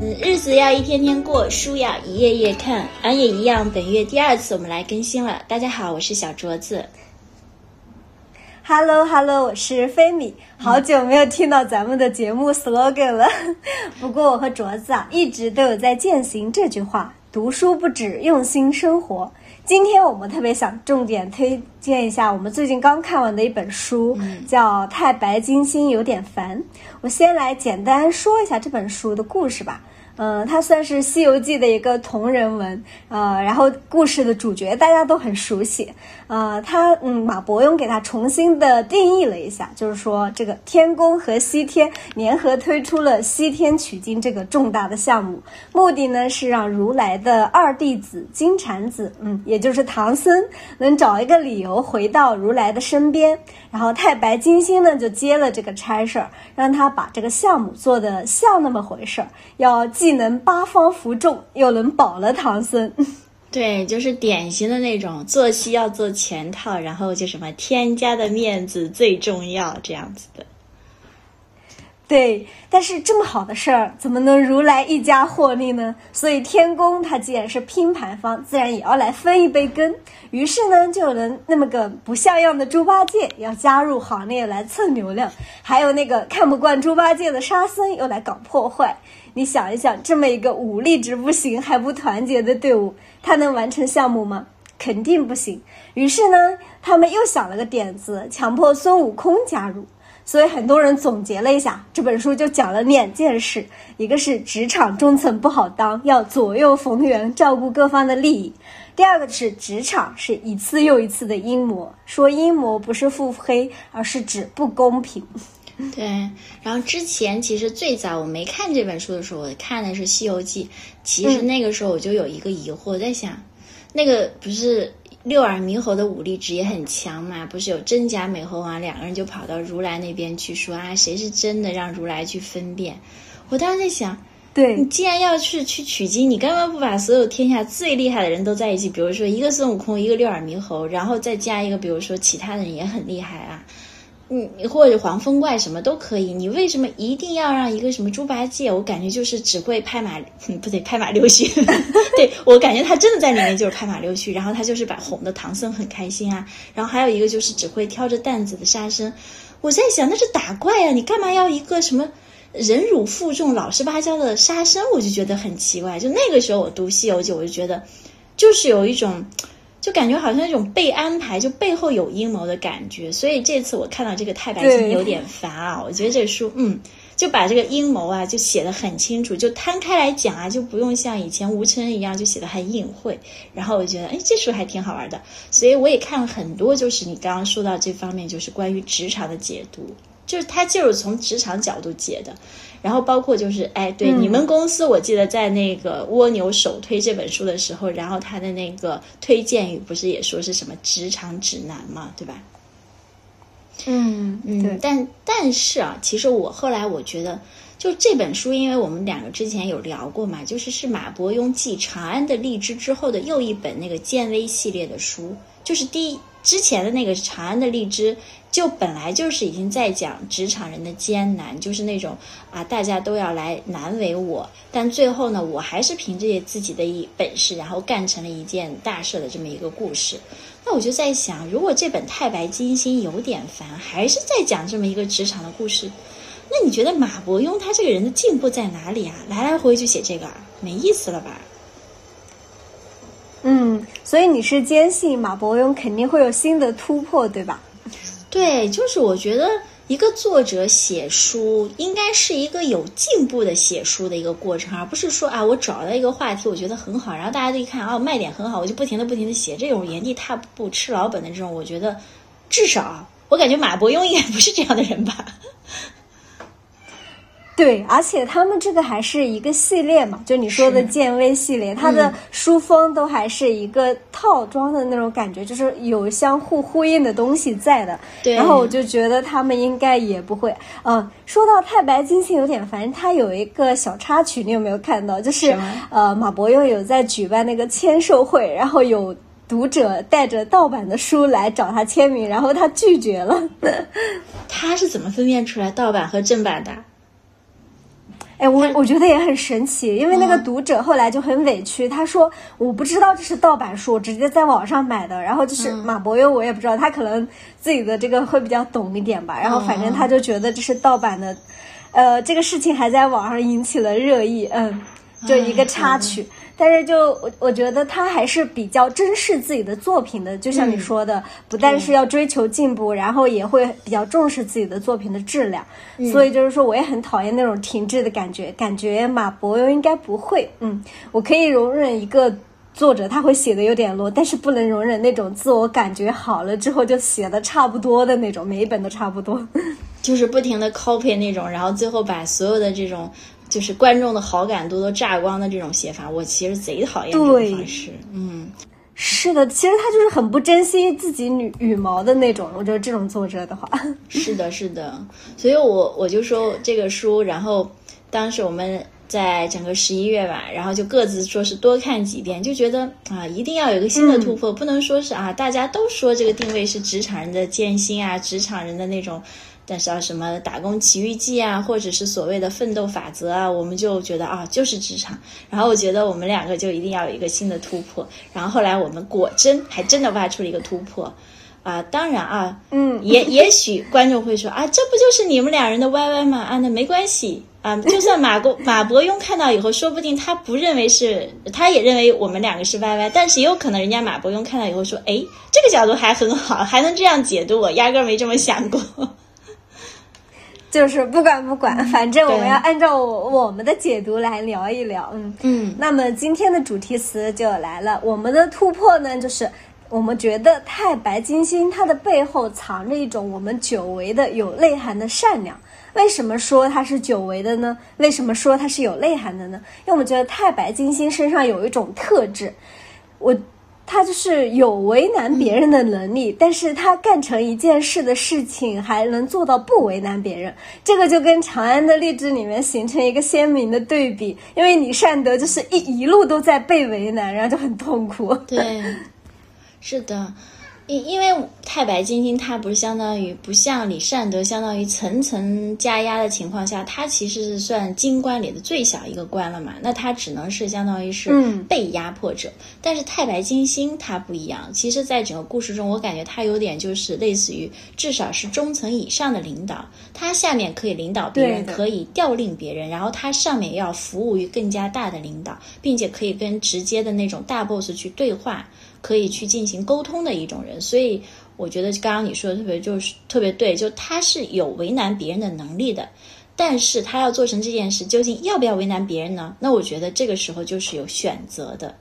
日子要一天天过，书要一页页看。俺也一样，本月第二次我们来更新了。大家好，我是小镯子。Hello， 我是菲米，好久没有听到咱们的节目 slogan 了。不过我和镯子啊，一直都有在践行这句话：读书不止，用心生活。今天我们特别想重点推荐一下我们最近刚看完的一本书，叫《太白金星有点烦》。我先来简单说一下这本书的故事吧。它算是《西游记》的一个同人文，然后故事的主角大家都很熟悉，马伯庸给他重新的定义了一下，就是说这个天宫和西天联合推出了西天取经这个重大的项目，目的呢是让如来的二弟子金蝉子，也就是唐僧，能找一个理由回到如来的身边。然后太白金星呢就接了这个差事儿，让他把这个项目做得像那么回事儿，要既能八方服众，又能保了唐僧。对，就是典型的那种做戏要做全套，然后就什么天家的面子最重要这样子的。对，但是这么好的事儿怎么能如来一家获利呢？所以天宫他既然是拼盘方，自然也要来分一杯羹。于是呢，就有人那么个不像样的猪八戒要加入行列来蹭流量，还有那个看不惯猪八戒的沙僧又来搞破坏。你想一想，这么一个武力值不行还不团结的队伍，他能完成项目吗？肯定不行。于是呢，他们又想了个点子，强迫孙悟空加入。所以很多人总结了一下，这本书就讲了2件事，一个是职场中层不好当，要左右逢源，照顾各方的利益；第二个是职场是一次又一次的阴谋，说阴谋不是腹黑，而是指不公平。对，然后之前其实最早我没看这本书的时候，我看的是《西游记》，其实那个时候我就有一个疑惑在想，那个不是六耳猕猴的武力值也很强嘛，不是有真假美猴王两个人就跑到如来那边去说啊，谁是真的，让如来去分辨。我当时在想，对，你既然要去取经，你干嘛不把所有天下最厉害的人都在一起，比如说一个孙悟空，一个六耳猕猴，然后再加一个比如说其他的人也很厉害啊，你或者黄风怪什么都可以，你为什么一定要让一个什么猪八戒？我感觉就是只会拍马溜须。对，我感觉他真的在里面就是拍马溜须，然后他就是把哄的唐僧很开心啊。然后还有一个就是只会挑着担子的沙僧，我在想那是打怪啊，你干嘛要一个什么忍辱负重、老实巴交的沙僧？我就觉得很奇怪。就那个时候我读《西游记》，我就觉得就是有一种，就感觉好像那种被安排，就背后有阴谋的感觉。所以这次我看到这个太白金有点烦啊，我觉得这书就把这个阴谋啊就写得很清楚，就摊开来讲啊，就不用像以前吴承一样就写得很隐晦。然后我觉得这书还挺好玩的，所以我也看了很多，就是你刚刚说到这方面，就是关于职场的解读，就是他就是从职场角度解的。然后包括就是对，你们公司我记得在那个蜗牛首推这本书的时候，然后他的那个推荐语不是也说是什么职场指南嘛，对吧？对。但是啊，其实我后来我觉得，就这本书，因为我们两个之前有聊过嘛，就是马伯庸继《长安的荔枝》之后的又一本那个建威系列的书，就是之前的那个《长安的荔枝》就本来就是已经在讲职场人的艰难，就是那种啊，大家都要来难为我，但最后呢，我还是凭着自己的本事，然后干成了一件大事的这么一个故事。那我就在想，如果这本《太白金星有点烦》还是在讲这么一个职场的故事，那你觉得马伯庸他这个人的进步在哪里啊？来回去写这个，没意思了吧？所以你是坚信马伯庸肯定会有新的突破，对吧？对，就是我觉得一个作者写书应该是一个有进步的写书的一个过程，而不是说啊，我找到一个话题我觉得很好，然后大家就一看啊，卖点很好，我就不停的写，这种原地踏步吃老本的这种，我觉得至少我感觉马伯庸应该不是这样的人吧。对，而且他们这个还是一个系列嘛，就你说的建威系列，他的书风都还是一个套装的那种感觉，就是有相互呼应的东西在的。对，然后我就觉得他们应该也不会。说到太白金星有点烦，他有一个小插曲，你有没有看到？就是马伯庸有在举办那个签售会，然后有读者带着盗版的书来找他签名，然后他拒绝了。他是怎么分辨出来盗版和正版的？哎，我觉得也很神奇，因为那个读者后来就很委屈，他说我不知道这是盗版书，我直接在网上买的。然后就是马伯庸，我也不知道，他可能自己的这个会比较懂一点吧。然后反正他就觉得这是盗版的，这个事情还在网上引起了热议，就一个插曲。但是就我觉得他还是比较珍视自己的作品的，就像你说的，不但是要追求进步，然后也会比较重视自己的作品的质量。所以就是说，我也很讨厌那种停滞的感觉，感觉马伯庸应该不会。我可以容忍一个作者他会写的有点弱，但是不能容忍那种自我感觉好了之后就写的差不多的那种，每一本都差不多，就是不停的 copy 那种，然后最后把所有的这种。就是观众的好感度都榨光的这种写法，我其实贼讨厌这种方式。是的，其实他就是很不珍惜自己羽毛的那种。我觉得这种作者的话，是的。所以我就说这个书，然后当时我们在整个11月吧，然后就各自说是多看几遍，就觉得啊，一定要有一个新的突破，不能说是啊，大家都说这个定位是职场人的艰辛啊，职场人的那种。但是啊，什么打工奇遇记啊，或者是所谓的奋斗法则啊，我们就觉得啊，就是职场。然后我觉得我们两个就一定要有一个新的突破。然后后来我们果真还真的挖出了一个突破，啊，当然啊，也许观众会说啊，这不就是你们两人的 YY 吗？啊，那没关系啊，就算马伯庸看到以后，说不定他不认为是，他也认为我们两个是 YY， 但是也有可能人家马伯庸看到以后说，哎，这个角度还很好，还能这样解读，我压根没这么想过。就是不管，反正我们要按照我们的解读来聊一聊。那么今天的主题词就来了，我们的突破呢，就是我们觉得太白金星它的背后藏着一种我们久违的有内涵的善良。为什么说它是久违的呢？为什么说它是有内涵的呢？因为我们觉得太白金星身上有一种特质，他就是有为难别人的能力，但是他干成一件事的事情还能做到不为难别人，这个就跟长安的励志里面形成一个鲜明的对比，因为李善德就是一路都在被为难，然后就很痛苦。对，是的，因为太白金星它不是相当于不像李善德相当于层层加压的情况下，它其实是算金官里的最小一个官了嘛，那它只能是相当于是被压迫者。但是太白金星它不一样，其实在整个故事中我感觉它有点就是类似于至少是中层以上的领导，它下面可以领导别人，可以调令别人，然后它上面要服务于更加大的领导，并且可以跟直接的那种大 boss 去对话，可以去进行沟通的一种人。所以我觉得刚刚你说的特别对，就他是有为难别人的能力的，但是他要做成这件事，究竟要不要为难别人呢？那我觉得这个时候就是有选择的。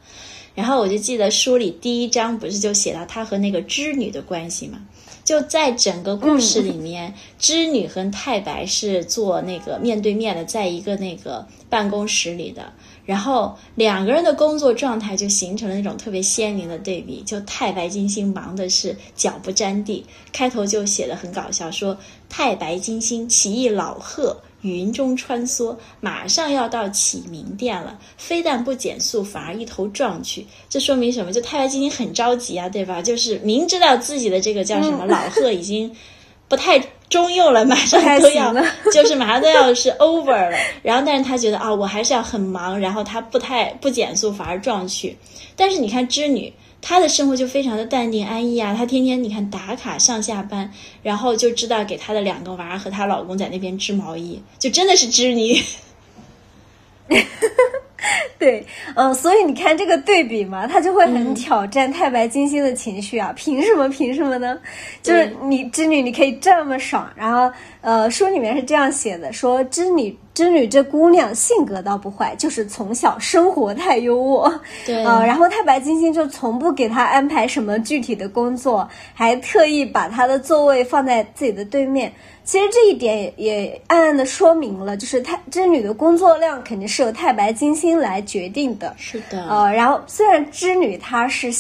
然后我就记得书里第一章不是就写到他和那个织女的关系嘛，就在整个故事里面，织女和太白是做那个面对面的，在一个那个办公室里的。然后两个人的工作状态就形成了那种特别鲜明的对比，就太白金星忙的是脚不沾地，开头就写得很搞笑，说太白金星骑一老鹤云中穿梭，马上要到启明殿了，非但不减速，反而一头撞去。这说明什么？就太白金星很着急啊，对吧？就是明知道自己的这个叫什么老鹤已经不太中用了，马上都要就是马上都要是 over 了，然后但是他觉得啊，我还是要很忙，然后他不减速反而撞去。但是你看织女，她的生活就非常的淡定安逸啊，她天天你看打卡上下班，然后就知道给她的两个娃和她老公在那边织毛衣，就真的是织女。对，所以你看这个对比嘛，他就会很挑战太白金星的情绪啊，凭什么呢？就是你织女你可以这么爽，然后书里面是这样写的，说织女这姑娘性格倒不坏，就是从小生活太优渥。对，然后太白金星就从不给她安排什么具体的工作，还特意把她的座位放在自己的对面。其实这一点也暗暗的说明了，就是织女的工作量肯定是由太白金星来决定的。是的，然后虽然织女她是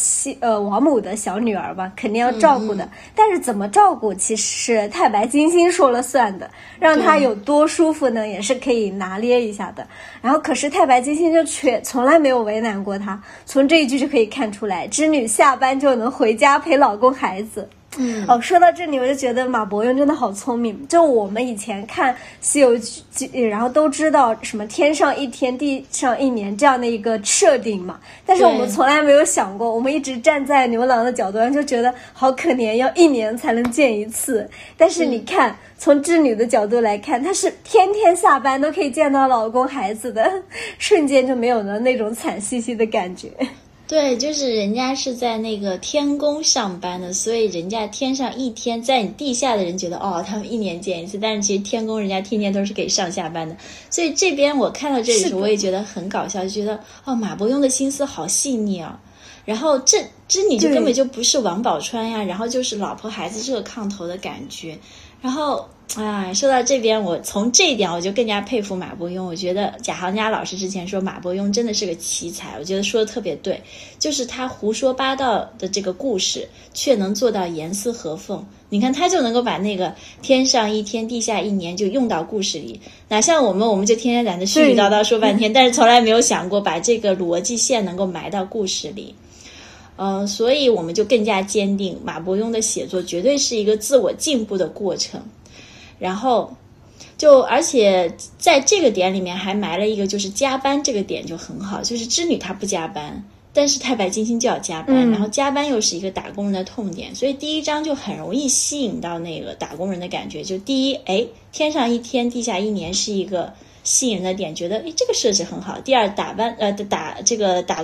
王母的小女儿吧，肯定要照顾的，但是怎么照顾其实是太白金星说了算的，让她有多舒服呢，也是可以拿捏一下的。然后可是太白金星就却从来没有为难过她，从这一句就可以看出来，织女下班就能回家陪老公孩子。嗯，哦，说到这里我就觉得马伯庸真的好聪明。就我们以前看西游记，然后都知道什么天上一天地上一年这样的一个设定嘛，但是我们从来没有想过，我们一直站在牛郎的角度上就觉得好可怜，要一年才能见一次。但是你看、从织女的角度来看，她是天天下班都可以见到老公孩子的，瞬间就没有了那种惨兮兮的感觉。对，就是人家是在那个天宫上班的，所以人家天上一天，在你地下的人觉得哦，他们一年见一次，但是其实天宫人家天天都是可以上下班的。所以这边我看到这里时候，我也觉得很搞笑，就觉得哦，马伯庸的心思好细腻啊。然后这织女就根本就不是王宝钏呀，然后就是老婆孩子热炕头的感觉。然后啊，说到这边，我从这一点我就更加佩服马伯庸。我觉得贾行家老师之前说马伯庸真的是个奇才，我觉得说的特别对，就是他胡说八道的这个故事却能做到严丝合缝。你看他就能够把那个天上一天地下一年就用到故事里，哪像我们就天天在那絮絮叨叨说半天，但是从来没有想过把这个逻辑线能够埋到故事里。所以我们就更加坚定，马伯庸的写作绝对是一个自我进步的过程。然后就而且在这个点里面还埋了一个，就是加班这个点就很好，就是织女她不加班，但是太白金星就要加班、然后加班又是一个打工人的痛点，所以第一章就很容易吸引到那个打工人的感觉。就第一，天上一天地下一年是一个吸引人的点，觉得这个设置很好。第二，打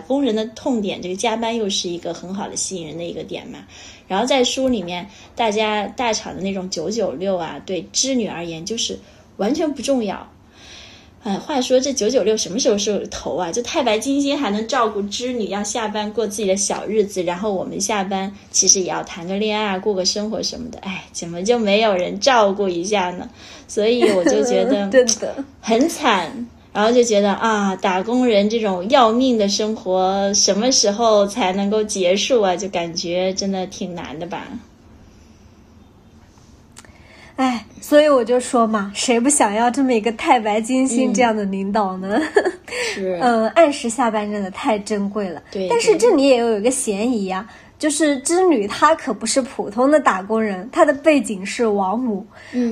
工人的痛点，这个加班又是一个很好的吸引人的一个点嘛。然后在书里面，大家大厂的那种996啊，对织女而言就是完全不重要。话说这996什么时候是头啊？就太白金星还能照顾织女，要下班过自己的小日子，然后我们下班其实也要谈个恋爱啊，过个生活什么的。怎么就没有人照顾一下呢？所以我就觉得很惨。然后就觉得啊，打工人这种要命的生活什么时候才能够结束啊？就感觉真的挺难的吧。所以我就说嘛，谁不想要这么一个太白金星这样的领导呢？是，按时下班真的太珍贵了。对，但是这里也有一个嫌疑啊，就是织女她可不是普通的打工人，她的背景是王母。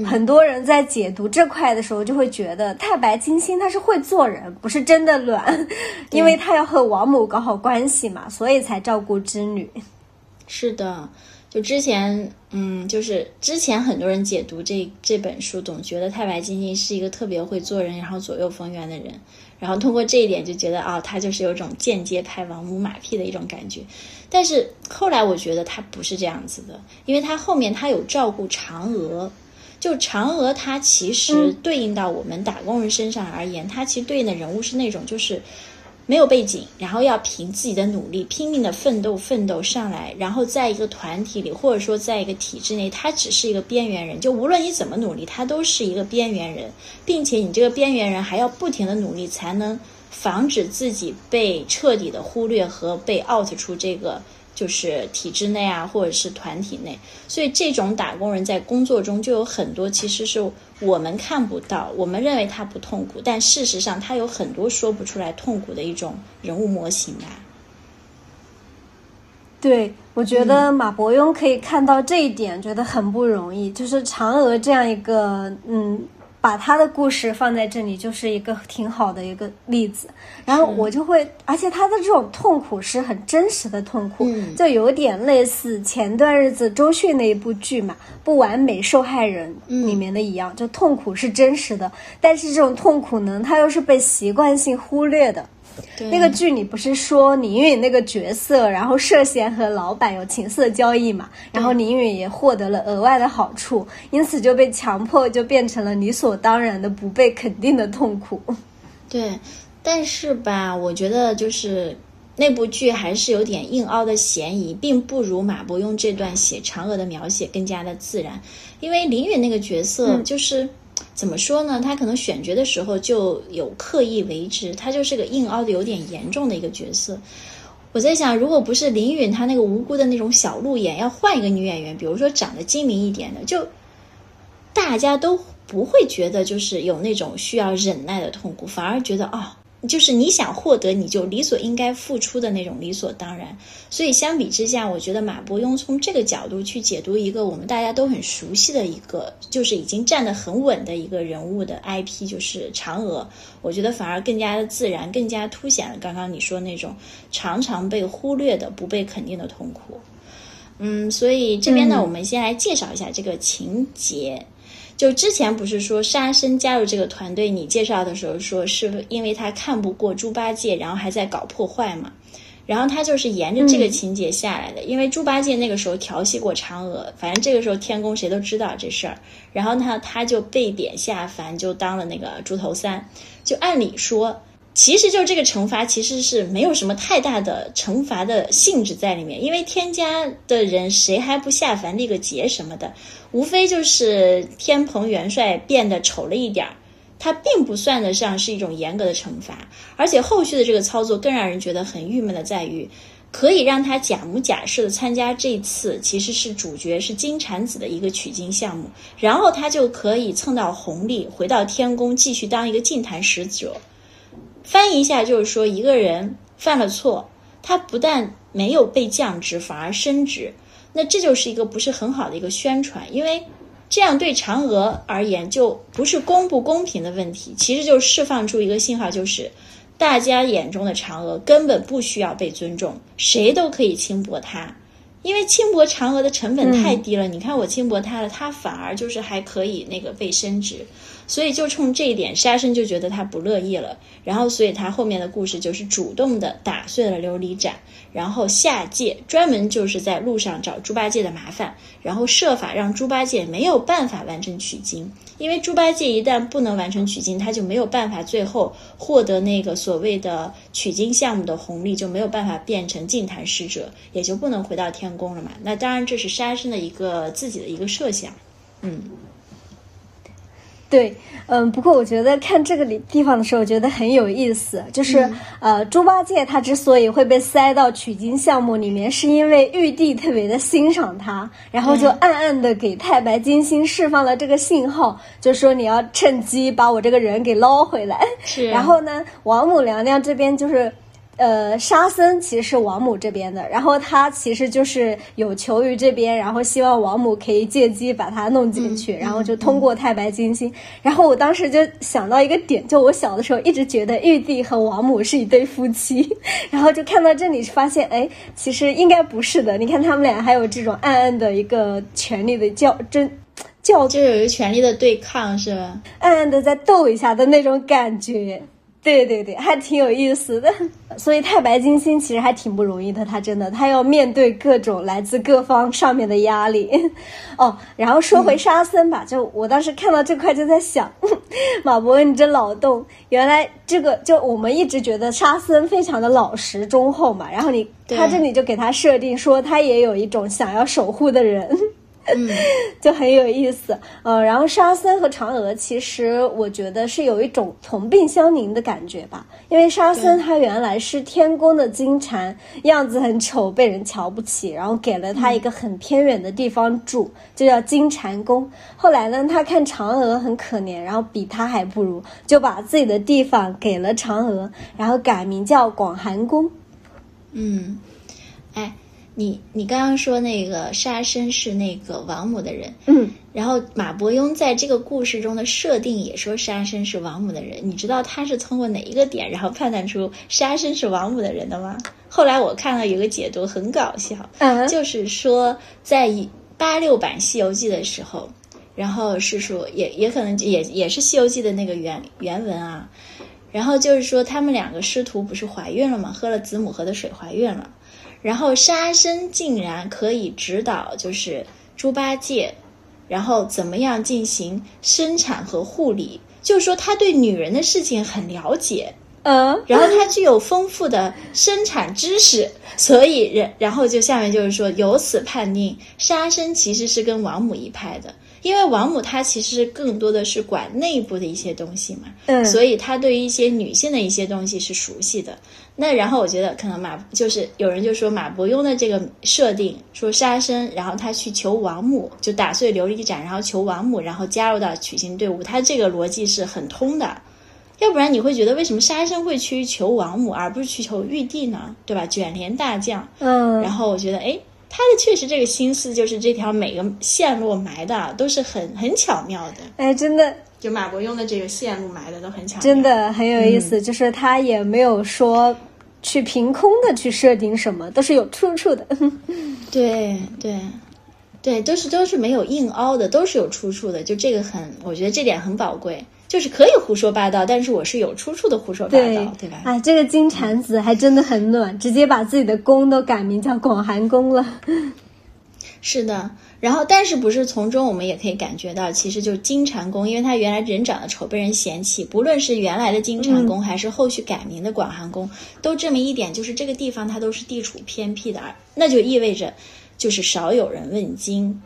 很多人在解读这块的时候，就会觉得太白金星她是会做人，不是真的卵，因为她要和王母搞好关系嘛，所以才照顾织女。是的。就之前，就是之前很多人解读这本书，总觉得太白金星是一个特别会做人，然后左右逢源的人，然后通过这一点就觉得啊，他就是有种间接拍王母马屁的一种感觉。但是后来我觉得他不是这样子的，因为他后面他有照顾嫦娥，就嫦娥他其实对应到我们打工人身上而言，他其实对应的人物是那种就是没有背景，然后要凭自己的努力拼命的奋斗上来，然后在一个团体里或者说在一个体制内，他只是一个边缘人，就无论你怎么努力他都是一个边缘人，并且你这个边缘人还要不停的努力才能防止自己被彻底的忽略和被 out 出这个就是体制内啊或者是团体内。所以这种打工人在工作中就有很多其实是我们看不到，我们认为他不痛苦，但事实上他有很多说不出来痛苦的一种人物模型吧。对，我觉得马伯庸可以看到这一点，觉得很不容易。就是嫦娥这样一个把他的故事放在这里就是一个挺好的一个例子。然后我就会，而且他的这种痛苦是很真实的痛苦，就有点类似前段日子周迅那一部剧嘛，不完美受害人里面的一样，就痛苦是真实的，但是这种痛苦呢，它又是被习惯性忽略的。那个剧你不是说李允那个角色然后涉嫌和老板有情色交易嘛，然后李允也获得了额外的好处，因此就被强迫，就变成了理所当然的不被肯定的痛苦。对，但是吧，我觉得就是那部剧还是有点硬凹的嫌疑，并不如马伯庸这段写嫦娥的描写更加的自然。因为李允那个角色就是怎么说呢？他可能选角的时候就有刻意为之，他就是个硬凹的有点严重的一个角色。我在想，如果不是林允他那个无辜的那种小鹿眼，要换一个女演员，比如说长得精明一点的，就大家都不会觉得就是有那种需要忍耐的痛苦，反而觉得哦，就是你想获得你就理所应该付出的那种理所当然。所以相比之下，我觉得马伯庸从这个角度去解读一个我们大家都很熟悉的一个就是已经站得很稳的一个人物的 IP 就是嫦娥，我觉得反而更加的自然，更加凸显了刚刚你说那种常常被忽略的不被肯定的痛苦。所以这边呢，我们先来介绍一下这个情节。就之前不是说沙僧加入这个团队，你介绍的时候说是因为他看不过猪八戒，然后还在搞破坏嘛，然后他就是沿着这个情节下来的。因为猪八戒那个时候调戏过嫦娥，反正这个时候天宫谁都知道这事儿，然后呢他就被贬下凡，就当了那个猪头三。就按理说其实就这个惩罚其实是没有什么太大的惩罚的性质在里面，因为天家的人谁还不下凡立个节什么的，无非就是天蓬元帅变得丑了一点，它并不算得上是一种严格的惩罚。而且后续的这个操作更让人觉得很郁闷的在于，可以让他假模假式的参加这次其实是主角是金蝉子的一个取经项目，然后他就可以蹭到红利回到天宫继续当一个净坛使者。翻译一下就是说，一个人犯了错，他不但没有被降职反而升职，那这就是一个不是很好的一个宣传。因为这样对嫦娥而言就不是公不公平的问题，其实就释放出一个信号，就是大家眼中的嫦娥根本不需要被尊重，谁都可以轻薄她，因为轻薄嫦娥的成本太低了，你看我轻薄她了，她反而就是还可以那个被升职。所以就冲这一点，沙僧就觉得他不乐意了，然后所以他后面的故事就是主动的打碎了琉璃盏，然后下界专门就是在路上找猪八戒的麻烦，然后设法让猪八戒没有办法完成取经。因为猪八戒一旦不能完成取经，他就没有办法最后获得那个所谓的取经项目的红利，就没有办法变成净坛使者，也就不能回到天宫了嘛。那当然这是沙僧的一个自己的一个设想。对，不过我觉得看这个地方的时候，我觉得很有意思，就是猪八戒他之所以会被塞到取经项目里面，是因为玉帝特别的欣赏他，然后就暗暗的给太白金星释放了这个信号，就说你要趁机把我这个人给捞回来。是。然后呢，王母娘娘这边就是沙僧其实是王母这边的，然后他其实就是有求于这边，然后希望王母可以借机把他弄进去，然后就通过太白金星。然后我当时就想到一个点，就我小的时候一直觉得玉帝和王母是一对夫妻，然后就看到这里发现，哎，其实应该不是的。你看他们俩还有这种暗暗的一个权力的较真，就有一个权力的对抗，是吧？暗暗的在斗一下的那种感觉。对对对，还挺有意思的。所以太白金星其实还挺不容易的，他真的他要面对各种来自各方上面的压力。然后说回沙僧吧，就我当时看到这块就在想，马伯庸你这脑洞，原来这个就我们一直觉得沙僧非常的老实忠厚嘛，然后他这里就给他设定说他也有一种想要守护的人。就很有意思。然后沙僧和嫦娥其实我觉得是有一种同病相怜的感觉吧，因为沙僧他原来是天宫的金蝉，样子很丑被人瞧不起，然后给了他一个很偏远的地方住，就叫金蝉宫。后来呢他看嫦娥很可怜，然后比他还不如，就把自己的地方给了嫦娥，然后改名叫广寒宫。你刚刚说那个沙僧是那个王母的人，然后马伯庸在这个故事中的设定也说沙僧是王母的人，你知道他是通过哪一个点然后判断出沙僧是王母的人的吗？后来我看了有个解读很搞笑，就是说在86版《西游记》的时候，然后是说也可能也是《西游记》的那个原文啊，然后就是说他们两个师徒不是怀孕了吗？喝了子母河的水怀孕了，然后沙僧竟然可以指导就是猪八戒，然后怎么样进行生产和护理，就是说他对女人的事情很了解，然后他具有丰富的生产知识，所以然后就下面就是说由此判定沙僧其实是跟王母一派的，因为王母她其实更多的是管内部的一些东西嘛，所以她对于一些女性的一些东西是熟悉的。那然后我觉得可能就是有人就说马伯庸的这个设定说沙僧，然后他去求王母，就打碎琉璃盏，然后求王母，然后加入到取经队伍，他这个逻辑是很通的。要不然你会觉得为什么沙僧会去求王母而不是去求玉帝呢？对吧？卷帘大将，嗯，然后我觉得哎，他的确实这个心思就是这条每个线路埋的都是很巧妙的，哎，真的。就马伯庸的这个线路埋的都很巧妙，真的很有意思，嗯，就是他也没有说去凭空的去设定什么，都是有出处的。对对对，都是没有硬凹的，都是有出处的，就这个我觉得这点很宝贵，就是可以胡说八道，但是我是有出处的胡说八道， 对吧？啊，这个金蝉子还真的很暖，直接把自己的宫都改名叫广寒宫了。是的，然后但是不是从中我们也可以感觉到，其实就是金蝉宫，因为它原来人长得丑被人嫌弃，不论是原来的金蝉宫还是后续改名的广寒宫，都证明一点，就是这个地方它都是地处偏僻的，那就意味着就是少有人问津。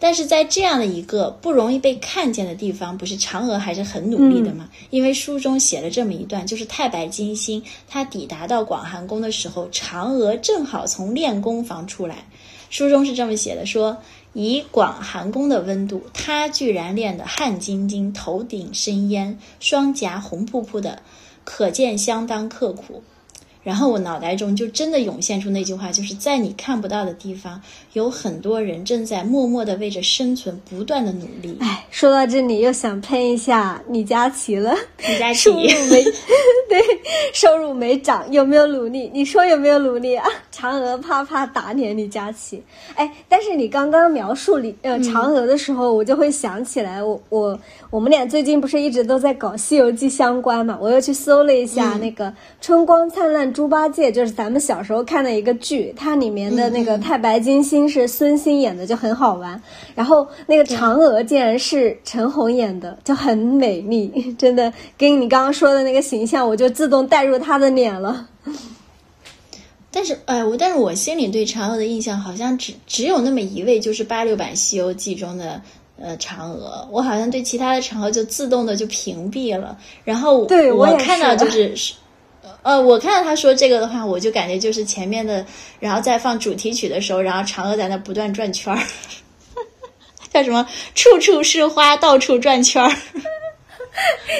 但是在这样的一个不容易被看见的地方，不是嫦娥还是很努力的吗？因为书中写了这么一段，就是太白金星他抵达到广寒宫的时候，嫦娥正好从练功房出来。书中是这么写的，说以广寒宫的温度，他居然练得汗津津，头顶生烟，双颊红扑扑的，可见相当刻苦。然后我脑袋中就真的涌现出那句话，就是在你看不到的地方，有很多人正在默默地为着生存不断的努力。哎，说到这里又想喷一下李佳琦了。李佳琦对，收入没涨，有没有努力？你说有没有努力啊？嫦娥啪啪打脸李佳琦。哎，但是你刚刚描述嫦娥的时候，我就会想起来，我们俩最近不是一直都在搞《西游记》相关嘛？我又去搜了一下那个《春光灿烂猪八戒》，就是咱们小时候看的一个剧，它里面的那个太白金星是孙兴演的，就很好玩。然后那个嫦娥竟然是陈红演的，就很美丽，真的跟你刚刚说的那个形象，我就自动带入她的脸了。但是我心里对嫦娥的印象好像只有那么一位，就是86版《西游记》中的嫦娥，我好像对其他的嫦娥就自动的就屏蔽了。然后对我看到就是。我看到他说这个的话，我就感觉就是前面的，然后再放主题曲的时候，然后嫦娥在那不断转圈儿，叫什么“处处是花，到处转圈儿”，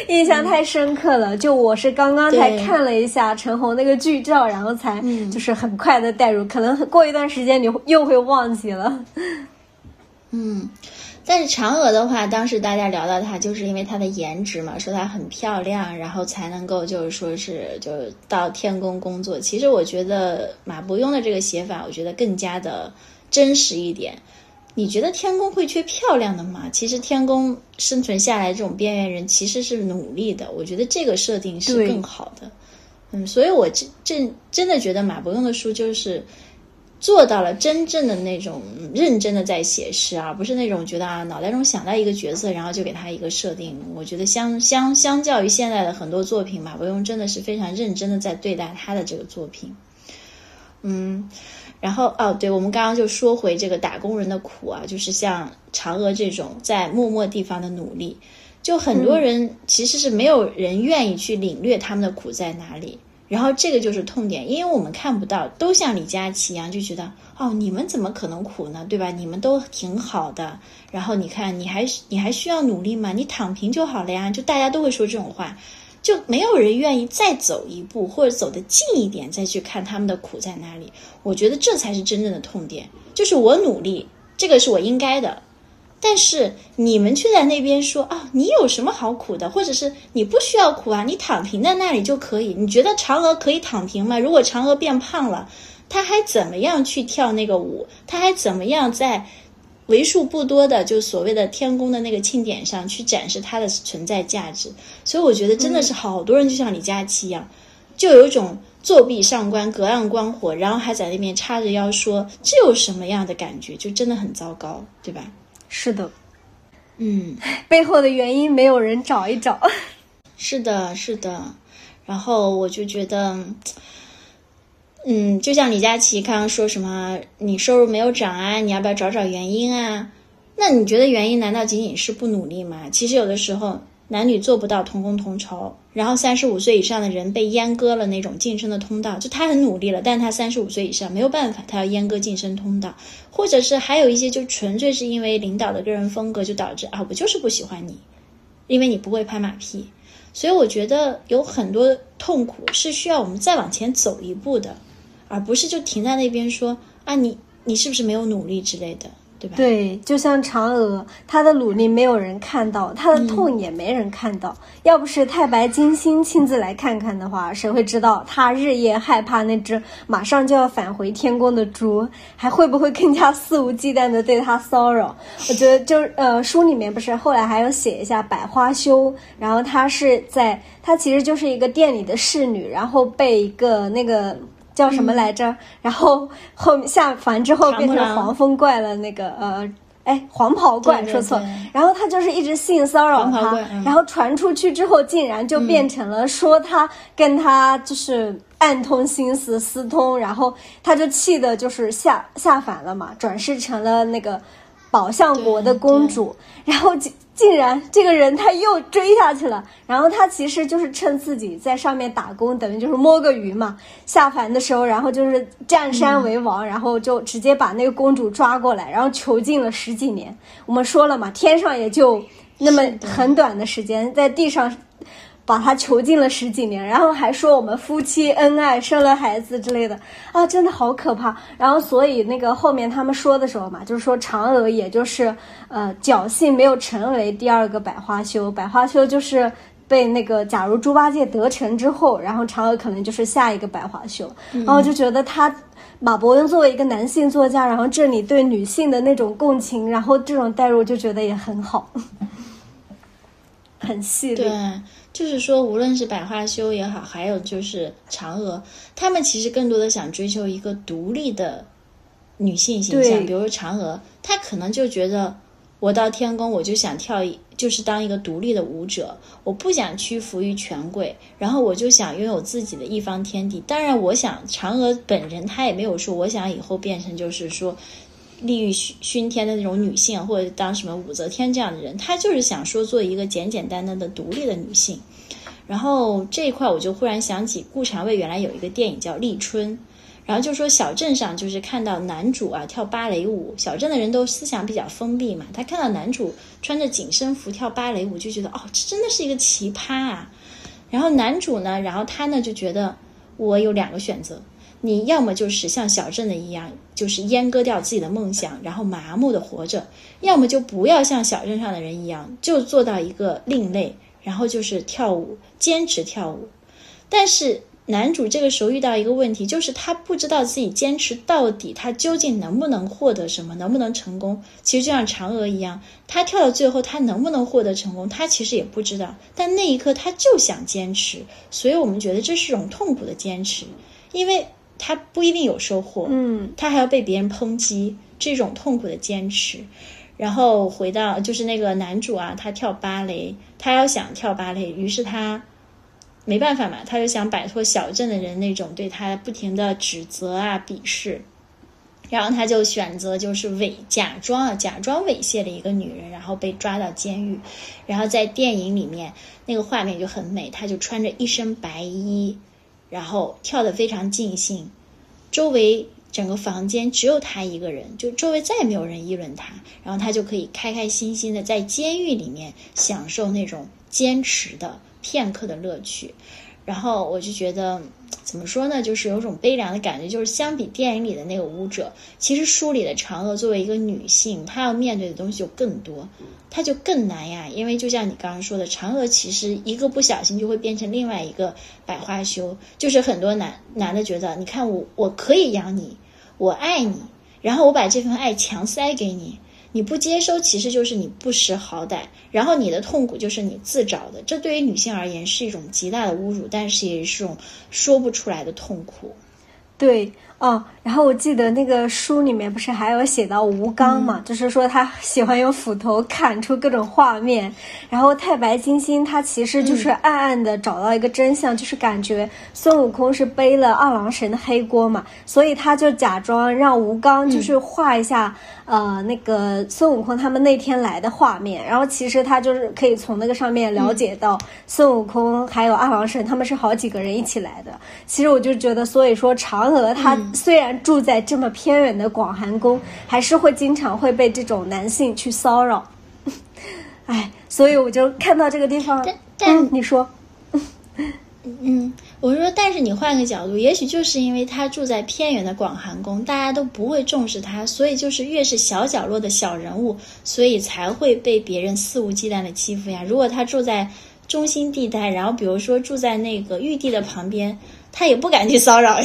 印象太深刻了。就我是刚刚才看了一下陈红那个剧照，然后才就是很快的带入，可能过一段时间你又会忘记了。嗯。但是嫦娥的话，当时大家聊到她，就是因为她的颜值嘛，说她很漂亮，然后才能够就是说是就到天宫工作。其实我觉得马伯庸的这个写法，我觉得更加的真实一点。你觉得天宫会缺漂亮的吗？其实天宫生存下来这种边缘人其实是努力的，我觉得这个设定是更好的。嗯，所以我真的觉得马伯庸的书就是。做到了真正的那种认真的在写诗，而不是那种觉得啊脑袋中想到一个角色然后就给他一个设定。我觉得相较于现在的很多作品，马伯庸真的是非常认真的在对待他的这个作品。嗯，然后对，我们刚刚就说回这个打工人的苦啊，就是像嫦娥这种在默默地方的努力，就很多人其实是没有人愿意去领略他们的苦在哪里。然后这个就是痛点，因为我们看不到，都像李佳琦一样就觉得你们怎么可能苦呢，对吧？你们都挺好的，然后你看你还需要努力吗？你躺平就好了呀，就大家都会说这种话，就没有人愿意再走一步或者走得近一点再去看他们的苦在哪里。我觉得这才是真正的痛点，就是我努力，这个是我应该的，但是你们却在那边说你有什么好苦的，或者是你不需要苦啊，你躺平在那里就可以。你觉得嫦娥可以躺平吗？如果嫦娥变胖了，她还怎么样去跳那个舞？她还怎么样在为数不多的就所谓的天宫的那个庆典上去展示她的存在价值？所以我觉得真的是好多人就像李佳琦一样，就有一种作壁上观隔岸观火，然后还在那边叉着腰说这有什么样的感觉，就真的很糟糕，对吧？是的，背后的原因没有人找一找。是的，然后我就觉得，就像李佳琦刚刚说什么，你收入没有涨啊，你要不要找找原因啊？那你觉得原因难道仅仅是不努力吗？其实有的时候男女做不到同工同酬，然后35岁以上的人被阉割了那种晋升的通道，就他很努力了，但他35岁以上没有办法，他要阉割晋升通道。或者是还有一些就纯粹是因为领导的个人风格，就导致我就是不喜欢你，因为你不会拍马屁。所以我觉得有很多痛苦是需要我们再往前走一步的，而不是就停在那边说啊你是不是没有努力之类的，对吧？对，就像嫦娥，她的努力没有人看到，她的痛也没人看到。要不是太白金星亲自来看看的话，谁会知道她日夜害怕那只马上就要返回天宫的猪，还会不会更加肆无忌惮的对她骚扰？我觉得就是书里面不是后来还有写一下百花羞，然后她其实就是一个店里的侍女，然后被一个那个。叫什么来着？然后后面下凡之后变成黄风怪了，那个黄袍怪，说错。然后他就是一直性骚扰他，然后传出去之后，竟然就变成了说他跟他就是暗通心思私通，然后他就气的就是下凡了嘛，转世成了那个宝象国的公主，然后竟然这个人他又追下去了，然后他其实就是趁自己在上面打工，等于就是摸个鱼嘛。下凡的时候，然后就是占山为王，然后就直接把那个公主抓过来，然后囚禁了十几年。我们说了嘛，天上也就那么很短的时间，在地上把他囚禁了十几年，然后还说我们夫妻恩爱，生了孩子之类的啊，真的好可怕。然后所以那个后面他们说的时候嘛，就是说嫦娥也就是侥幸没有成为第二个百花羞，百花羞就是被那个假如猪八戒得逞之后，然后嫦娥可能就是下一个百花羞，然后就觉得他。马伯庸作为一个男性作家，然后这里对女性的那种共情，然后这种代入就觉得也很好，很细腻。对，就是说无论是百花羞也好，还有就是嫦娥，他们其实更多的想追求一个独立的女性形象。比如嫦娥，她可能就觉得我到天宫我就想就是当一个独立的舞者，我不想屈服于权贵，然后我就想拥有自己的一方天地。当然我想嫦娥本人她也没有说我想以后变成就是说利欲熏天的那种女性，或者当什么武则天这样的人，她就是想说做一个简简单单的独立的女性。然后这一块我就忽然想起顾长卫原来有一个电影叫《立春》，然后就说小镇上就是看到男主啊跳芭蕾舞，小镇的人都思想比较封闭嘛，他看到男主穿着紧身服跳芭蕾舞就觉得哦，这真的是一个奇葩啊。然后男主呢，然后他呢就觉得我有两个选择，你要么就是像小镇的一样，就是阉割掉自己的梦想，然后麻木的活着，要么就不要像小镇上的人一样，就做到一个另类，然后就是跳舞，坚持跳舞。但是男主这个时候遇到一个问题，就是他不知道自己坚持到底他究竟能不能获得什么，能不能成功。其实就像嫦娥一样，他跳到最后他能不能获得成功他其实也不知道，但那一刻他就想坚持。所以我们觉得这是一种痛苦的坚持，因为他不一定有收获，他还要被别人抨击，这种痛苦的坚持。然后回到就是那个男主啊，他跳芭蕾，他要想跳芭蕾，于是他没办法嘛，他就想摆脱小镇的人那种对他不停的指责啊、鄙视，然后他就选择就是假装猥亵了一个女人，然后被抓到监狱。然后在电影里面那个画面就很美，他就穿着一身白衣，然后跳得非常尽兴，周围整个房间只有他一个人，就周围再也没有人议论他，然后他就可以开开心心的在监狱里面享受那种坚持的片刻的乐趣。然后我就觉得怎么说呢，就是有种悲凉的感觉，就是相比电影里的那个舞者，其实书里的嫦娥作为一个女性，她要面对的东西就更多，她就更难呀。因为就像你刚刚说的，嫦娥其实一个不小心就会变成另外一个百花羞，就是很多男的觉得，你看我可以养你，我爱你，然后我把这份爱强塞给你，你不接收其实就是你不识好歹，然后你的痛苦就是你自找的。这对于女性而言是一种极大的侮辱，但是也是一种说不出来的痛苦。对哦，然后我记得那个书里面不是还有写到吴刚嘛，就是说他喜欢用斧头砍出各种画面。然后太白金星他其实就是暗暗的找到一个真相，就是感觉孙悟空是背了二郎神的黑锅嘛，所以他就假装让吴刚就是画一下那个孙悟空他们那天来的画面，然后其实他就是可以从那个上面了解到孙悟空还有二郎神他们是好几个人一起来的。其实我就觉得，所以说嫦娥她虽然住在这么偏远的广寒宫，还是会经常会被这种男性去骚扰。哎，所以我就看到这个地方，但你说嗯，我说，但是你换个角度，也许就是因为他住在偏远的广寒宫，大家都不会重视他，所以就是越是小角落的小人物，所以才会被别人肆无忌惮的欺负呀。如果他住在中心地带，然后比如说住在那个玉帝的旁边，他也不敢去骚扰呀。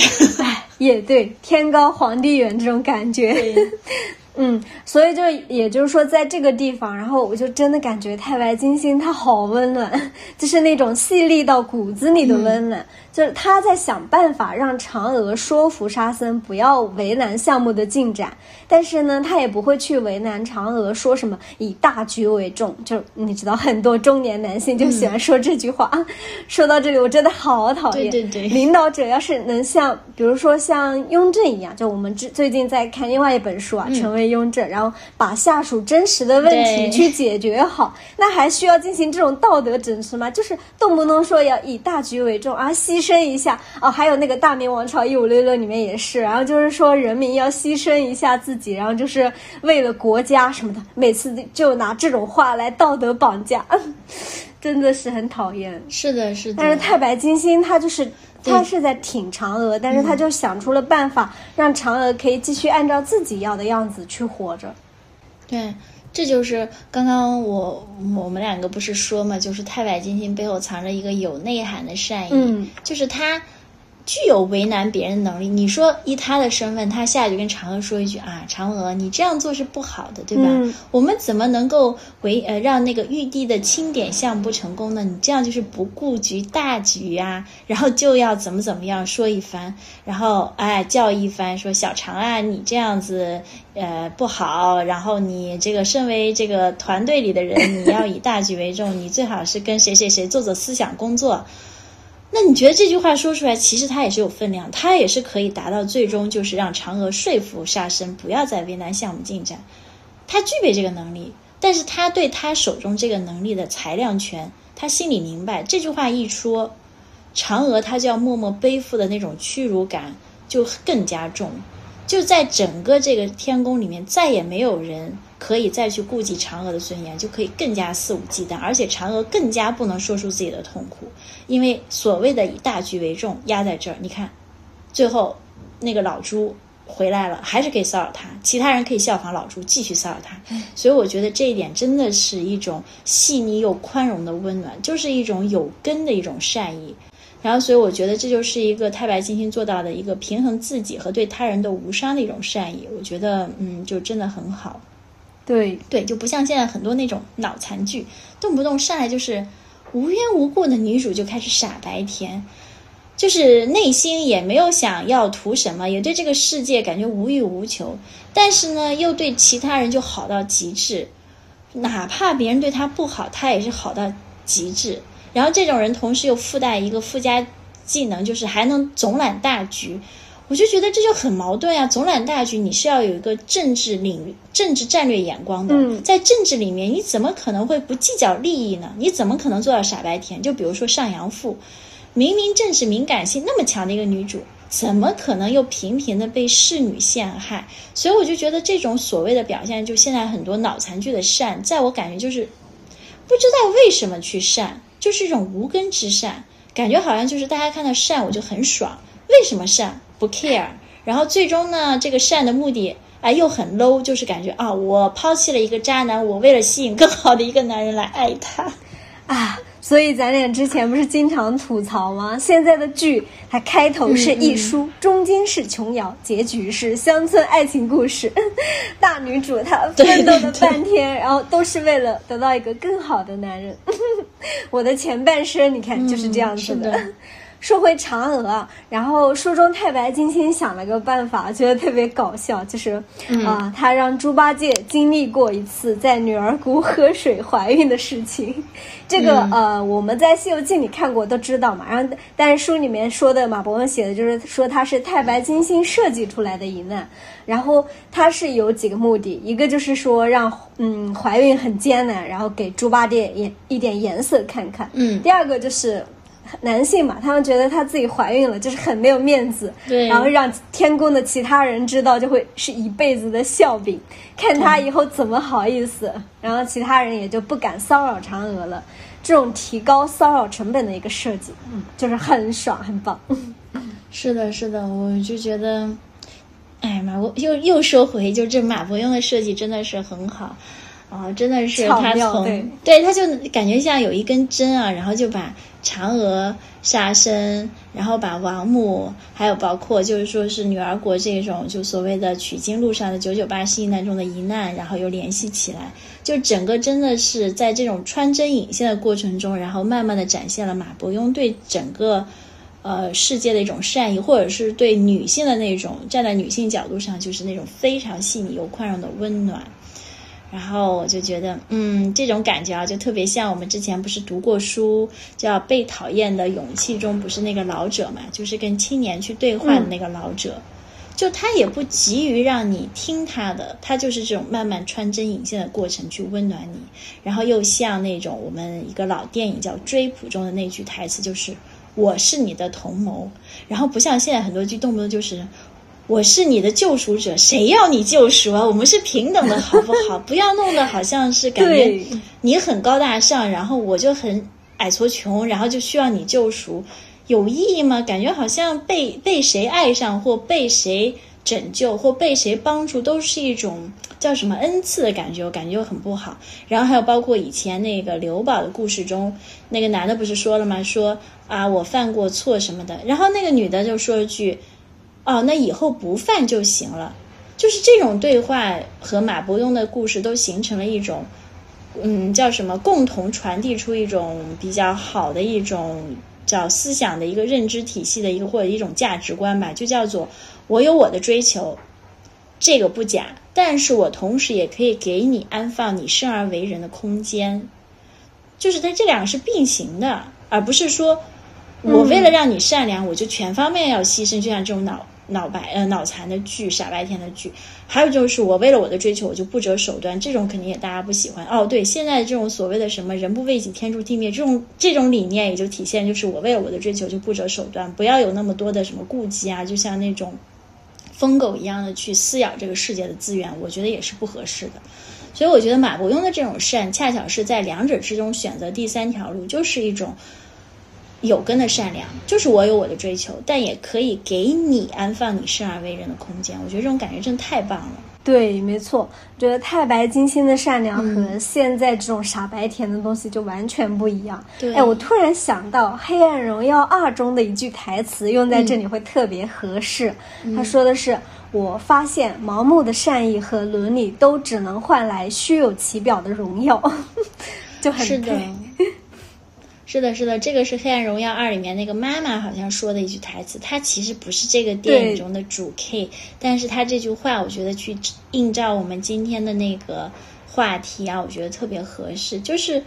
也对，天高皇帝远这种感觉。嗯，所以就也就是说，在这个地方，然后我就真的感觉太白金星它好温暖，就是那种细腻到骨子里的温暖。就是他在想办法让嫦娥说服沙僧不要为难项目的进展，但是呢，他也不会去为难嫦娥，说什么以大局为重。就你知道，很多中年男性就喜欢说这句话。说到这里，我真的好讨厌。对对对，领导者要是能像，比如说像雍正一样，就我们最近在看另外一本书啊，成为雍正，然后把下属真实的问题去解决好，那还需要进行这种道德整治吗？就是动不动说要以大局为重啊，牺牲。牺牲一下哦，还有那个《大明王朝1566》里面也是，然后就是说人民要牺牲一下自己，然后就是为了国家什么的，每次就拿这种话来道德绑架，真的是很讨厌。是的，是的。但是太白金星他就是他是在挺嫦娥，但是他就想出了办法，让嫦娥可以继续按照自己要的样子去活着。对。这就是刚刚我们两个不是说嘛，就是太白金星背后藏着一个有内涵的善意，就是他具有为难别人的能力。你说以他的身份，他下去跟嫦娥说一句啊，嫦娥你这样做是不好的，对吧？我们怎么能够让那个玉帝的钦点项目不成功呢？你这样就是不顾局大局啊，然后就要怎么样说一番，然后哎叫一番说小嫦啊，你这样子。不好，然后你这个身为这个团队里的人，你要以大局为重，你最好是跟谁谁谁做思想工作。那你觉得这句话说出来，其实它也是有分量，它也是可以达到最终就是让嫦娥说服沙僧不要再为难项目进展，他具备这个能力，但是他对他手中这个能力的裁量权，他心里明白，这句话一说，嫦娥他就要默默背负的那种屈辱感就更加重。就在整个这个天宫里面，再也没有人可以再去顾及嫦娥的尊严，就可以更加肆无忌惮，而且嫦娥更加不能说出自己的痛苦，因为所谓的以大局为重压在这儿。你看，最后那个老朱回来了，还是可以骚扰他，其他人可以效仿老朱继续骚扰他。所以我觉得这一点真的是一种细腻又宽容的温暖，就是一种有根的一种善意。然后，所以我觉得这就是一个太白金星做到的一个平衡自己和对他人的无伤的一种善意。我觉得，就真的很好。对对，就不像现在很多那种脑残剧，动不动上来就是无缘无故的女主就开始傻白甜，就是内心也没有想要图什么，也对这个世界感觉无欲无求，但是呢，又对其他人就好到极致，哪怕别人对她不好，她也是好到极致。然后这种人同时又附带一个附加技能，就是还能总揽大局，我就觉得这就很矛盾啊！总揽大局，你是要有一个政治领域、政治战略眼光的。在政治里面，你怎么可能会不计较利益呢？你怎么可能做到傻白甜？就比如说上阳赋，明明政治敏感性那么强的一个女主，怎么可能又频频的被侍女陷害？所以我就觉得这种所谓的表现，就现在很多脑残剧的善，在我感觉就是不知道为什么去善。就是一种无根之善，感觉好像就是大家看到善我就很爽，为什么善不 care， 然后最终呢这个善的目的又很 low， 就是感觉啊，我抛弃了一个渣男，我为了吸引更好的一个男人来爱他啊。所以咱俩之前不是经常吐槽吗？现在的剧它开头是一书，中间是琼瑶，结局是乡村爱情故事。大女主她奋斗了半天，然后都是为了得到一个更好的男人。我的前半生你看就是这样子的。说回嫦娥啊，然后书中太白金星想了个办法，觉得特别搞笑，就是他让猪八戒经历过一次在女儿国喝水怀孕的事情。这个我们在《西游记》里看过都知道嘛，然后但是书里面说的马伯庸写的就是说他是太白金星设计出来的疑难，然后他是有几个目的，一个就是说让怀孕很艰难，然后给猪八戒一点颜色看看。第二个就是。男性嘛，他们觉得他自己怀孕了就是很没有面子，对，然后让天宫的其他人知道就会是一辈子的笑柄，看他以后怎么好意思，然后其他人也就不敢骚扰嫦娥了。这种提高骚扰成本的一个设计，就是很爽，很棒。是的，是的，我就觉得，哎妈，我又说回，就这马伯庸的设计真的是很好。哦，真的是他从 对他就感觉像有一根针啊，然后就把嫦娥、沙僧，然后把王母，还有包括就是说是女儿国这种就所谓的取经路上的998十一难中的疑难，然后又联系起来，就整个真的是在这种穿针引线的过程中，然后慢慢的展现了马伯庸对整个世界的一种善意，或者是对女性的那种站在女性角度上就是那种非常细腻又宽容的温暖。然后我就觉得，这种感觉啊，就特别像我们之前不是读过书叫《被讨厌的勇气》中，不是那个老者嘛，就是跟青年去对话的那个老者，就他也不急于让你听他的，他就是这种慢慢穿针引线的过程去温暖你。然后又像那种我们一个老电影叫《追捕》中的那句台词，就是“我是你的同谋”，然后不像现在很多剧动不动就是。我是你的救赎者，谁要你救赎啊？我们是平等的，好不好？不要弄得好像是感觉你很高大上，然后我就很矮矬穷，然后就需要你救赎，有意义吗？感觉好像被谁爱上，或被谁拯救，或被谁帮助，都是一种叫什么恩赐的感觉，我感觉很不好。然后还有包括以前那个刘宝的故事中，那个男的不是说了吗？说啊，我犯过错什么的，然后那个女的就说一句。哦，那以后不犯就行了，就是这种对话和马伯庸的故事都形成了一种，叫什么？共同传递出一种比较好的一种叫思想的一个认知体系的一个或者一种价值观吧，就叫做我有我的追求，这个不假，但是我同时也可以给你安放你生而为人的空间，就是它这两个是并行的，而不是说我为了让你善良，我就全方面要牺牲，就像这种脑残的剧，傻白甜的剧。还有就是我为了我的追求，我就不择手段，这种肯定也大家不喜欢。哦，对，现在这种所谓的什么人不为己，天诛地灭，这种理念也就体现，就是我为了我的追求就不择手段，不要有那么多的什么顾忌啊，就像那种疯狗一样的去撕咬这个世界的资源，我觉得也是不合适的。所以我觉得马伯庸的这种善，恰巧是在两者之中选择第三条路，就是一种有根的善良，就是我有我的追求，但也可以给你安放你生而为人的空间。我觉得这种感觉真的太棒了。对，没错，我觉得太白金星的善良和现在这种傻白甜的东西就完全不一样。对，哎，我突然想到《黑暗荣耀2》中的一句台词用在这里会特别合适。他说的是：“我发现盲目的善意和伦理都只能换来虚有其表的荣耀。”就很对。是的是的，是的，这个是《黑暗荣耀2》里面那个妈妈好像说的一句台词，她其实不是这个电影中的主 K， 但是她这句话我觉得去映照我们今天的那个话题啊，我觉得特别合适，就是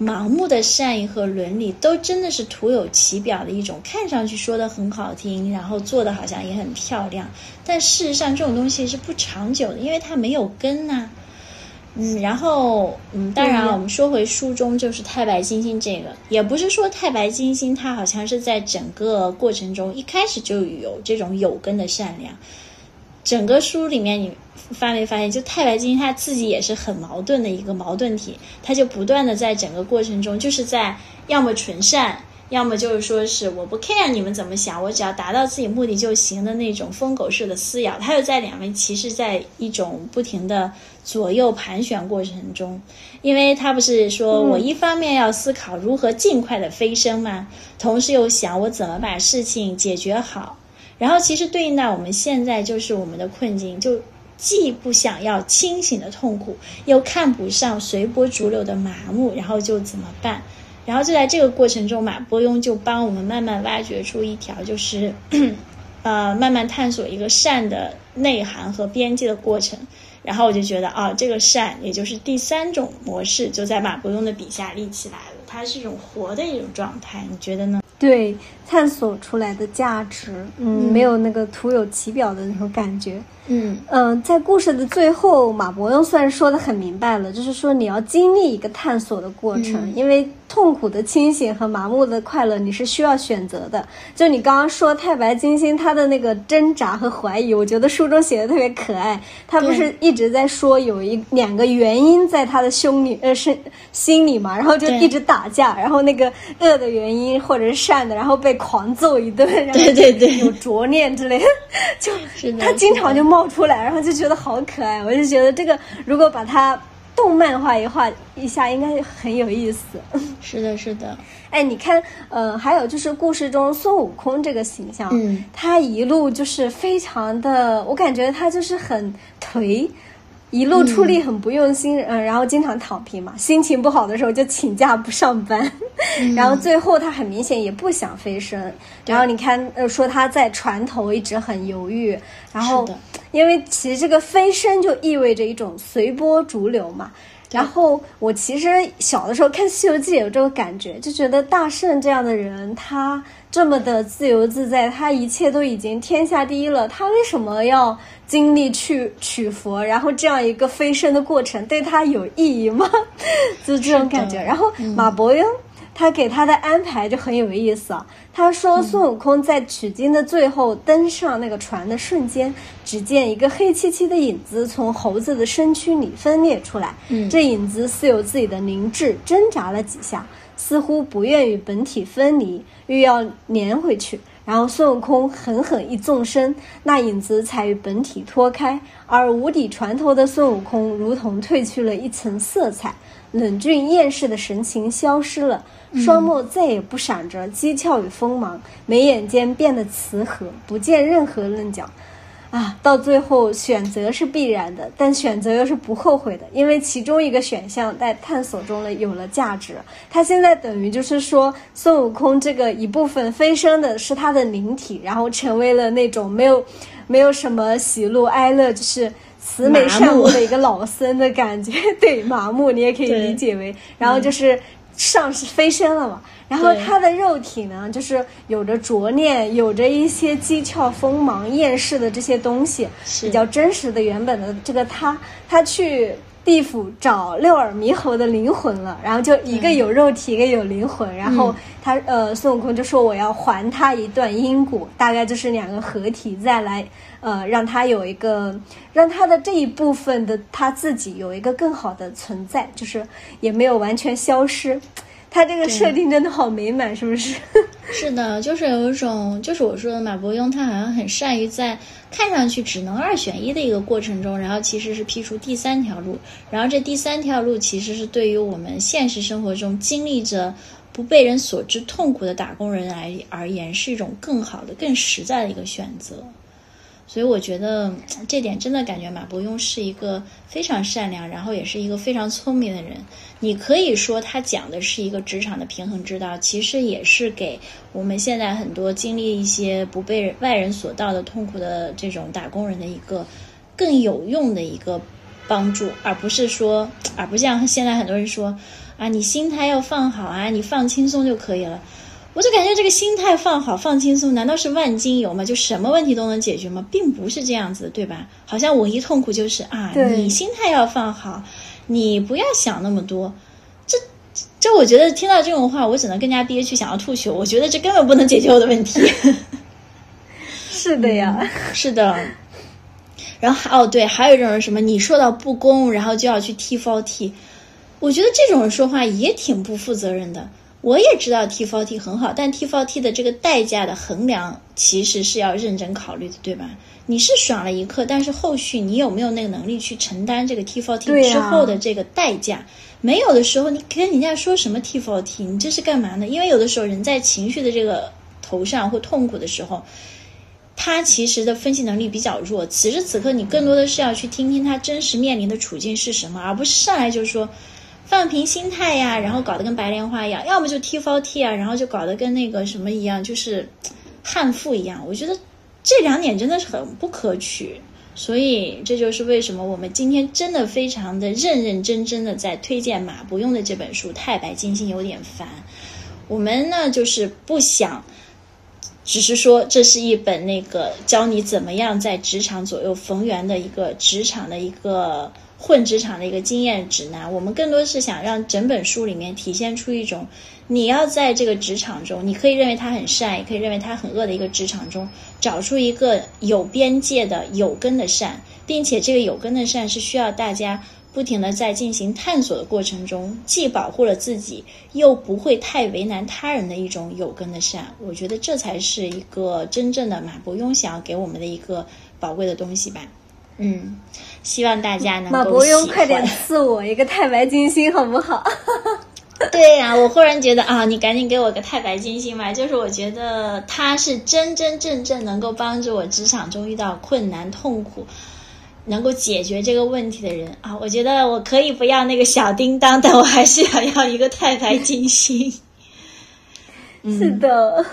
盲目的善意和伦理都真的是徒有其表的一种，看上去说的很好听，然后做的好像也很漂亮，但事实上这种东西是不长久的，因为它没有根啊。然后当然我们说回书中，就是太白金星这个，也不是说太白金星它好像是在整个过程中一开始就有这种有根的善良，整个书里面你发现就太白金星它自己也是很矛盾的一个矛盾体，它就不断的在整个过程中就是在要么纯善，要么就是说是我不 care 你们怎么想，我只要达到自己目的就行的那种疯狗式的撕咬，它又在两位骑士在一种不停的左右盘旋过程中，因为他不是说我一方面要思考如何尽快的飞升嘛，同时又想我怎么把事情解决好，然后其实对应到我们现在就是我们的困境，就既不想要清醒的痛苦，又看不上随波逐流的麻木，然后就怎么办？然后就在这个过程中，马伯庸就帮我们慢慢挖掘出一条，就是慢慢探索一个善的内涵和边界的过程。然后我就觉得啊，这个善也就是第三种模式，就在马伯庸的笔下立起来了，它是一种活的一种状态。你觉得呢？对，探索出来的价值，没有那个徒有其表的那种感觉。在故事的最后，马伯庸算是说得很明白了，就是说你要经历一个探索的过程，因为痛苦的清醒和麻木的快乐，你是需要选择的。就你刚刚说太白金星他的那个挣扎和怀疑，我觉得书中写的特别可爱。他不是一直在说有两个原因在他的心里嘛，然后就一直打架，然后那个恶的原因或者是善的，然后被狂揍一顿，然后有拙念之类的，就是他经常就冒出来，然后就觉得好可爱。我就觉得这个如果把它动漫化一下应该很有意思。是的是的。哎，你看还有就是故事中孙悟空这个形象，他一路就是非常的，我感觉他就是很颓，一路出力很不用心，然后经常躺平嘛，心情不好的时候就请假不上班，然后最后他很明显也不想飞升，然后你看说他在船头一直很犹豫，然后因为其实这个飞升就意味着一种随波逐流嘛。然后我其实小的时候看《西游记》有这个感觉，就觉得大圣这样的人，他这么的自由自在，他一切都已经天下第一了，他为什么要经历去取佛，然后这样一个飞升的过程对他有意义吗？就是这种感觉。然后马伯庸他给他的安排就很有意思啊。他说孙悟空在取经的最后登上那个船的瞬间，只见一个黑漆漆的影子从猴子的身躯里分裂出来，这影子似有自己的灵智，挣扎了几下，似乎不愿与本体分离，又要粘回去，然后孙悟空狠狠一纵身，那影子才与本体脱开，而无底船头的孙悟空如同褪去了一层色彩，冷峻厌世的神情消失了，双目再也不闪着讥诮与锋芒，眉眼间变得慈和，不见任何棱角。啊，到最后选择是必然的，但选择又是不后悔的，因为其中一个选项在探索中了有了价值。他现在等于就是说，孙悟空这个一部分飞升的是他的灵体，然后成为了那种没有什么喜怒哀乐，就是慈眉善目的一个老僧的感觉。对，麻木你也可以理解为，然后就是上是飞升了嘛。然后他的肉体呢，就是有着拙念，有着一些讥诮锋芒厌世的这些东西，比较真实的原本的这个他去地府找六耳猕猴的灵魂了，然后就一个有肉体一个有灵魂，然后他孙悟空就说我要还他一段因果，大概就是两个合体再来让他有一个，让他的这一部分的他自己有一个更好的存在，就是也没有完全消失。他这个设定真的好美满，是不是？是的，就是有一种，就是我说的马伯庸，他好像很善于在看上去只能二选一的一个过程中，然后其实是辟出第三条路，然后这第三条路其实是对于我们现实生活中经历着不被人所知痛苦的打工人而言，是一种更好的、更实在的一个选择。所以我觉得这点真的感觉马伯庸是一个非常善良，然后也是一个非常聪明的人。你可以说他讲的是一个职场的平衡之道，其实也是给我们现在很多经历一些不被外人所道的痛苦的这种打工人的一个更有用的一个帮助，而不像现在很多人说啊，你心态要放好啊，你放轻松就可以了。我就感觉这个心态放好放轻松难道是万金油吗？就什么问题都能解决吗？并不是这样子，对吧？好像我一痛苦就是啊，你心态要放好，你不要想那么多。这我觉得听到这种话我只能更加憋屈，想要吐血。我觉得这根本不能解决我的问题。是的呀，是的。然后对，还有一种人什么你受到不公然后就要去T4T，我觉得这种人说话也挺不负责任的。我也知道 T4T 很好，但 T4T 的这个代价的衡量其实是要认真考虑的，对吧？你是爽了一刻，但是后续你有没有那个能力去承担这个 T4T 之后的这个代价？没有的时候你跟人家说什么 T4T， 你这是干嘛呢？因为有的时候人在情绪的这个头上或痛苦的时候，他其实的分析能力比较弱，此时此刻你更多的是要去听听他真实面临的处境是什么，而不是上来就说放平心态呀，然后搞得跟白莲花一样，要么就 T4T 啊，然后就搞得跟那个什么一样，就是悍妇一样。我觉得这两点真的是很不可取，所以这就是为什么我们今天真的非常的认认真真的在推荐马伯庸的这本书《太白金星有点烦》。我们呢就是不想只是说这是一本那个教你怎么样在职场左右逢源的一个职场的一个混职场的一个经验指南，我们更多是想让整本书里面体现出一种你要在这个职场中，你可以认为它很善，也可以认为它很恶的一个职场中，找出一个有边界的有根的善，并且这个有根的善是需要大家不停的在进行探索的过程中，既保护了自己又不会太为难他人的一种有根的善。我觉得这才是一个真正的马伯庸想要给我们的一个宝贵的东西吧。嗯，希望大家能够喜欢。马伯庸快点赐我一个太白金星好不好？对呀、啊，我忽然觉得啊，你赶紧给我个太白金星吧！就是我觉得他是真真正正能够帮助我职场中遇到困难痛苦，能够解决这个问题的人啊！我觉得我可以不要那个小叮当，但我还是想要一个太白金星。是的，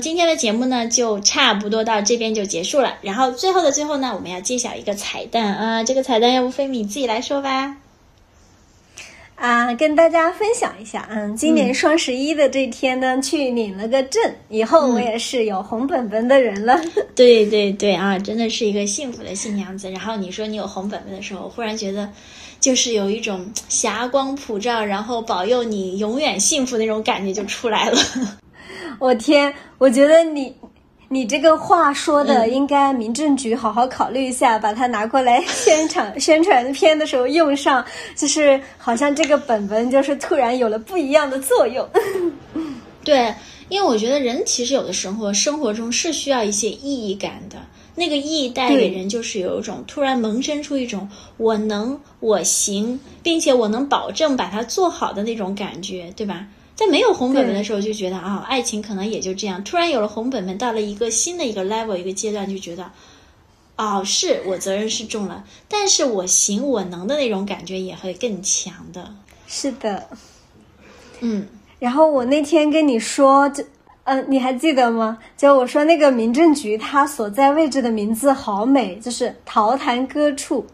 今天的节目呢就差不多到这边就结束了。然后最后的最后呢，我们要揭晓一个彩蛋啊！这个彩蛋要不菲米自己来说吧？啊，跟大家分享一下，今年双11的这天呢，去领了个证，以后我也是有红本本的人了。对对对啊，真的是一个幸福的新娘子。然后你说你有红本本的时候，我忽然觉得，就是有一种霞光普照，然后保佑你永远幸福那种感觉就出来了。我天，我觉得你这个话说的，应该民政局好好考虑一下，把它拿过来宣传片的时候用上，就是好像这个本本就是突然有了不一样的作用。对，因为我觉得人其实有的时候生活中是需要一些意义感的，那个意义带给人就是有一种突然萌生出一种我能我行，并且我能保证把它做好的那种感觉，对吧？在没有红本本的时候就觉得啊、爱情可能也就这样，突然有了红本本，到了一个新的一个 level 一个阶段，就觉得是我责任是重了，但是我行我能的那种感觉也会更强的。是的，然后我那天跟你说你还记得吗？就我说那个民政局它所在位置的名字好美，就是桃潭歌处。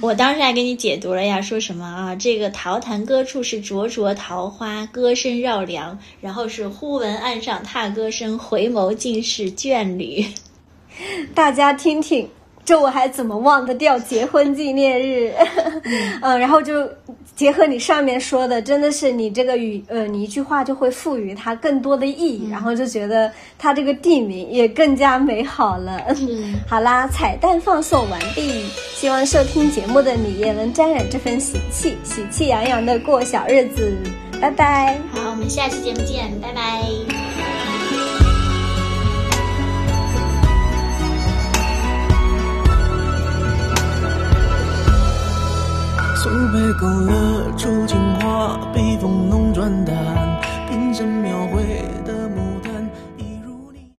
我当时还给你解读了呀，说什么啊？这个桃潭歌处是灼灼桃花，歌声绕梁，然后是忽闻岸上踏歌声，回眸尽是眷侣。大家听听，这我还怎么忘得掉结婚纪念日？然后就结合你上面说的，真的是你这个你一句话就会赋予它更多的意义，然后就觉得它这个地名也更加美好了。好啦，彩蛋放送完毕。希望收听节目的你也能沾染这份喜气，喜气洋洋的过小日子。拜拜。好，我们下期节目见，拜拜。手被勾勒出情话，被风弄转淡，瓶身描绘的